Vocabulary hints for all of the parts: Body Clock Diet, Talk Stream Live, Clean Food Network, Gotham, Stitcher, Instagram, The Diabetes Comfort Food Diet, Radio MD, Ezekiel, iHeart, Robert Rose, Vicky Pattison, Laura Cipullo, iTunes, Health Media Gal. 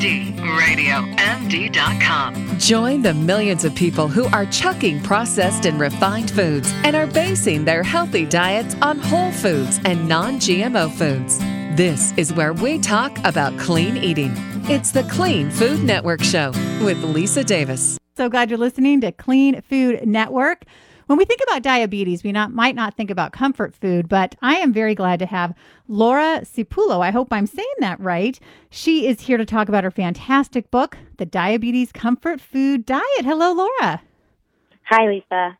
MD, RadioMD.com. Join the millions of people who are chucking processed and refined foods and are basing their healthy diets on whole foods and non-GMO foods. This is where we talk about clean eating. It's the Clean Food Network Show with Lisa Davis. So glad you're listening to Clean Food Network. When we think about diabetes, we might not think about comfort food, but I am very glad to have Laura Cipullo. I hope I'm saying that right. She is here to talk about her fantastic book, The Diabetes Comfort Food Diet. Hello, Laura. Hi, Lisa.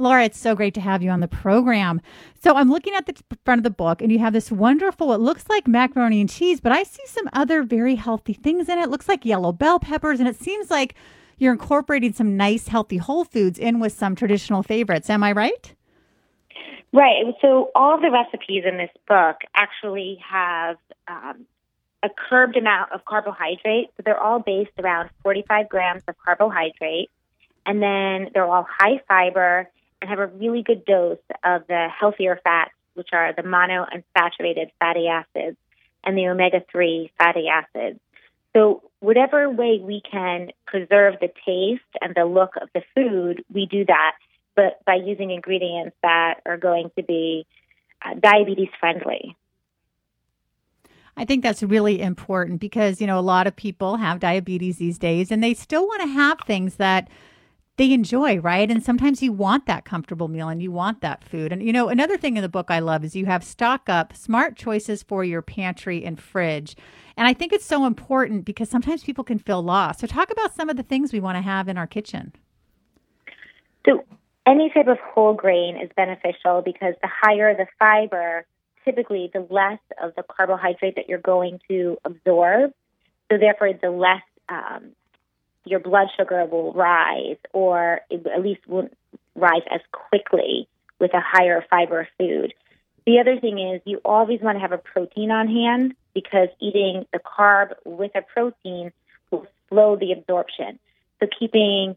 Laura, it's so great to have you on the program. So I'm looking at the front of the book, and you have this wonderful, it looks like macaroni and cheese, but I see some other very healthy things in it. It looks like yellow bell peppers, and it seems like you're incorporating some nice, healthy whole foods in with some traditional favorites. Am I right? Right. So all of the recipes in this book actually have a curbed amount of carbohydrate. So they're all based around 45 grams of carbohydrate. And then they're all high fiber and have a really good dose of the healthier fats, which are the monounsaturated fatty acids and the omega-3 fatty acids. So whatever way we can preserve the taste and the look of the food, we do that, but by using ingredients that are going to be diabetes-friendly. I think that's really important because, you know, a lot of people have diabetes these days, and they still want to have things that they enjoy, right? And sometimes you want that comfortable meal and you want that food. And, you know, another thing in the book I love is you have stock up smart choices for your pantry and fridge. And I think it's so important because sometimes people can feel lost. So talk about some of the things we want to have in our kitchen. So any type of whole grain is beneficial because the higher the fiber, typically the less of the carbohydrate that you're going to absorb. So therefore, the less your blood sugar will rise, or at least won't rise as quickly with a higher fiber food. The other thing is you always want to have a protein on hand because eating the carb with a protein will slow the absorption. So keeping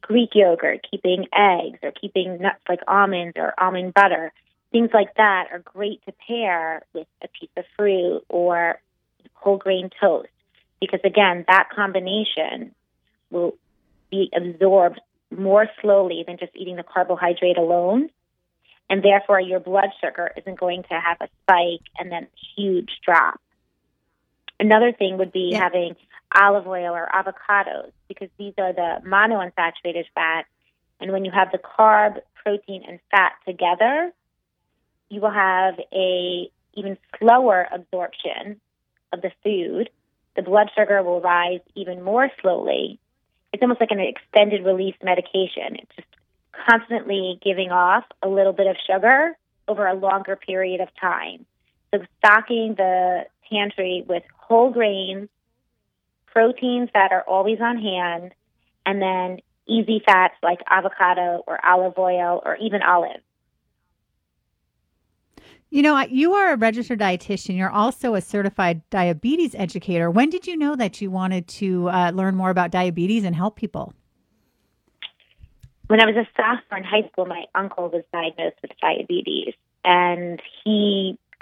Greek yogurt, keeping eggs, or keeping nuts like almonds or almond butter, things like that are great to pair with a piece of fruit or whole grain toast because, again, that combination will be absorbed more slowly than just eating the carbohydrate alone, and therefore your blood sugar isn't going to have a spike and then a huge drop. Another thing would be having olive oil or avocados because these are the monounsaturated fats, and when you have the carb, protein, and fat together, you will have a even slower absorption of the food. The blood sugar will rise even more slowly. It's almost like an extended release medication. It's just constantly giving off a little bit of sugar over a longer period of time. So stocking the pantry with whole grains, proteins that are always on hand, and then easy fats like avocado or olive oil or even olives. You know, you are a registered dietitian. You're also a certified diabetes educator. When did you know that you wanted to learn more about diabetes and help people? When I was a sophomore in high school, my uncle was diagnosed with diabetes. And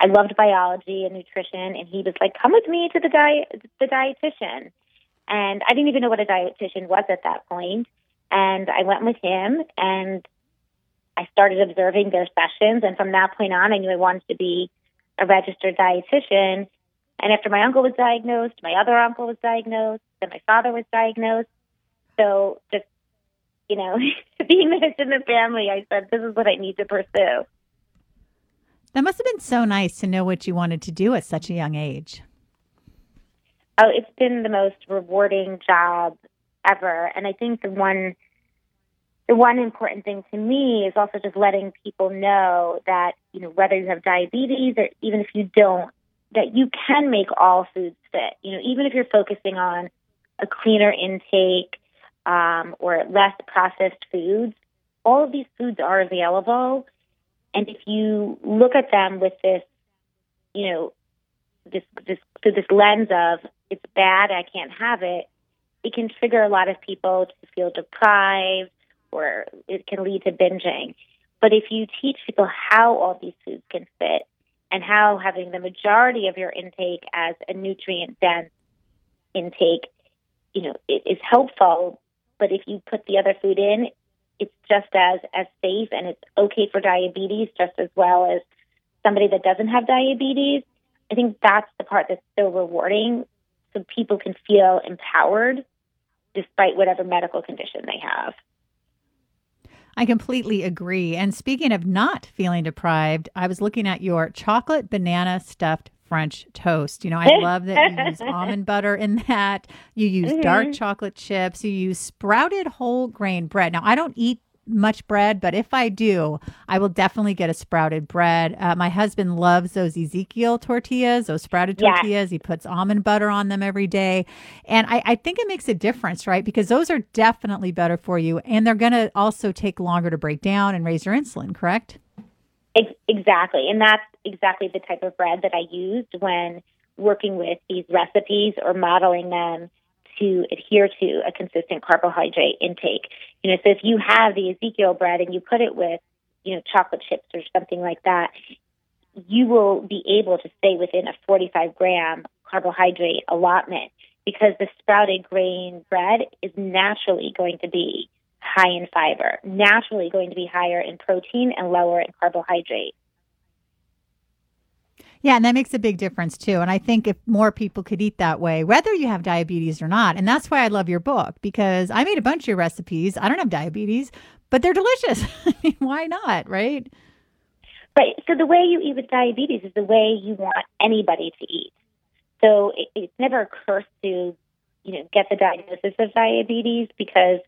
I loved biology and nutrition, and he was like, come with me to the dietitian. And I didn't even know what a dietitian was at that point. And I went with him, and I started observing their sessions, and from that point on, I knew I wanted to be a registered dietitian. And after my uncle was diagnosed, my other uncle was diagnosed, then my father was diagnosed. So just, you know, being that it's in the family, I said, this is what I need to pursue. That must have been so nice to know what you wanted to do at such a young age. Oh, it's been the most rewarding job ever. And I think the one important thing to me is also just letting people know that, you know, whether you have diabetes or even if you don't, that you can make all foods fit. You know, even if you're focusing on a cleaner intake or less processed foods, all of these foods are available. And if you look at them with this, you know, this through this lens of it's bad, I can't have it, it can trigger a lot of people to feel deprived, or it can lead to binging. But if you teach people how all these foods can fit and how having the majority of your intake as a nutrient-dense intake, you know, is helpful. But if you put the other food in, it's just as safe, and it's okay for diabetes just as well as somebody that doesn't have diabetes. I think that's the part that's so rewarding, so people can feel empowered despite whatever medical condition they have. I completely agree. And speaking of not feeling deprived, I was looking at your chocolate banana stuffed French toast. You know, I love that you use almond butter in that. You use dark chocolate chips. You use sprouted whole grain bread. Now, I don't eat much bread, but if I do, I will definitely get a sprouted bread. My husband loves those Ezekiel tortillas, those sprouted tortillas. He puts almond butter on them every day. And I think it makes a difference, right? Because those are definitely better for you. And they're going to also take longer to break down and raise your insulin, correct? Exactly. And that's exactly the type of bread that I used when working with these recipes or modeling them to adhere to a consistent carbohydrate intake. You know, so if you have the Ezekiel bread and you put it with, you know, chocolate chips or something like that, you will be able to stay within a 45-gram carbohydrate allotment because the sprouted grain bread is naturally going to be high in fiber, naturally going to be higher in protein and lower in carbohydrate. Yeah, and that makes a big difference, too. And I think if more people could eat that way, whether you have diabetes or not, and that's why I love your book, because I made a bunch of recipes. I don't have diabetes, but they're delicious. I mean, why not, right? Right. So the way you eat with diabetes is the way you want anybody to eat. So it's never a curse to, you know, get the diagnosis of diabetes, because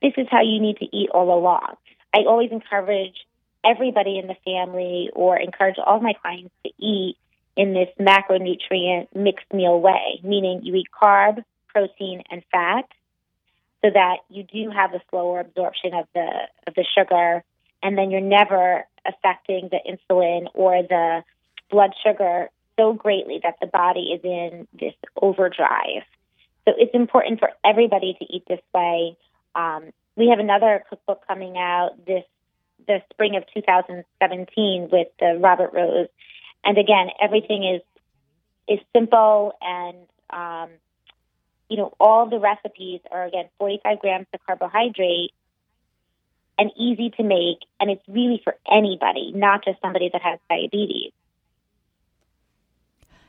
this is how you need to eat all along. I always encourage everybody in the family, or encourage all my clients, to eat in this macronutrient mixed meal way, meaning you eat carb, protein, and fat, so that you do have a slower absorption of the sugar, and then you're never affecting the insulin or the blood sugar so greatly that the body is in this overdrive. So it's important for everybody to eat this way. We have another cookbook coming out the spring of 2017 with the Robert Rose. And again, everything is simple, and, you know, all the recipes are, again, 45 grams of carbohydrate and easy to make. And it's really for anybody, not just somebody that has diabetes.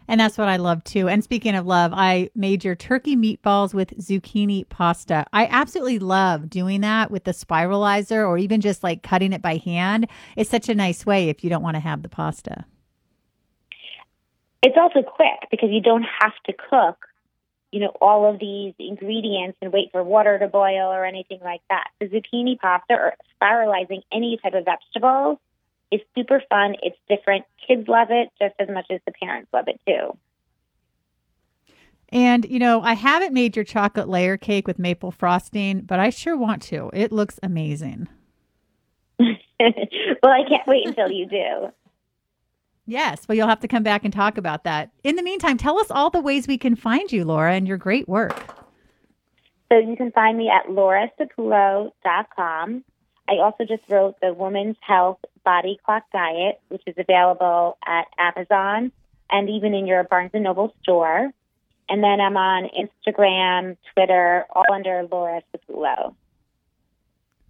And that's what I love, too. And speaking of love, I made your turkey meatballs with zucchini pasta. I absolutely love doing that with the spiralizer, or even just like cutting it by hand. It's such a nice way if you don't want to have the pasta. It's also quick because you don't have to cook, you know, all of these ingredients and wait for water to boil or anything like that. The zucchini pasta or spiralizing any type of vegetables, it's super fun. It's different. Kids love it just as much as the parents love it, too. And, you know, I haven't made your chocolate layer cake with maple frosting, but I sure want to. It looks amazing. Well, I can't wait until you do. Yes. Well, you'll have to come back and talk about that. In the meantime, tell us all the ways we can find you, Laura, and your great work. So you can find me at lauracipullo.com. I also just wrote the Woman's Health Body Clock Diet, which is available at Amazon and even in your Barnes & Noble store. And then I'm on Instagram, Twitter, all under Laura Cipullo.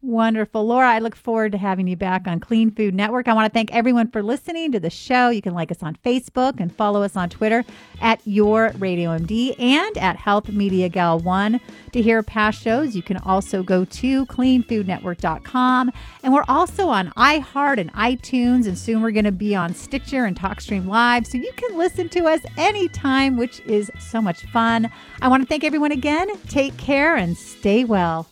Wonderful. Laura, I look forward to having you back on Clean Food Network. I want to thank everyone for listening to the show. You can like us on Facebook and follow us on Twitter at Your Radio MD and at Health Media Gal 1. To hear past shows, you can also go to cleanfoodnetwork.com. And we're also on iHeart and iTunes, and soon we're going to be on Stitcher and Talk Stream Live. So you can listen to us anytime, which is so much fun. I want to thank everyone again. Take care and stay well.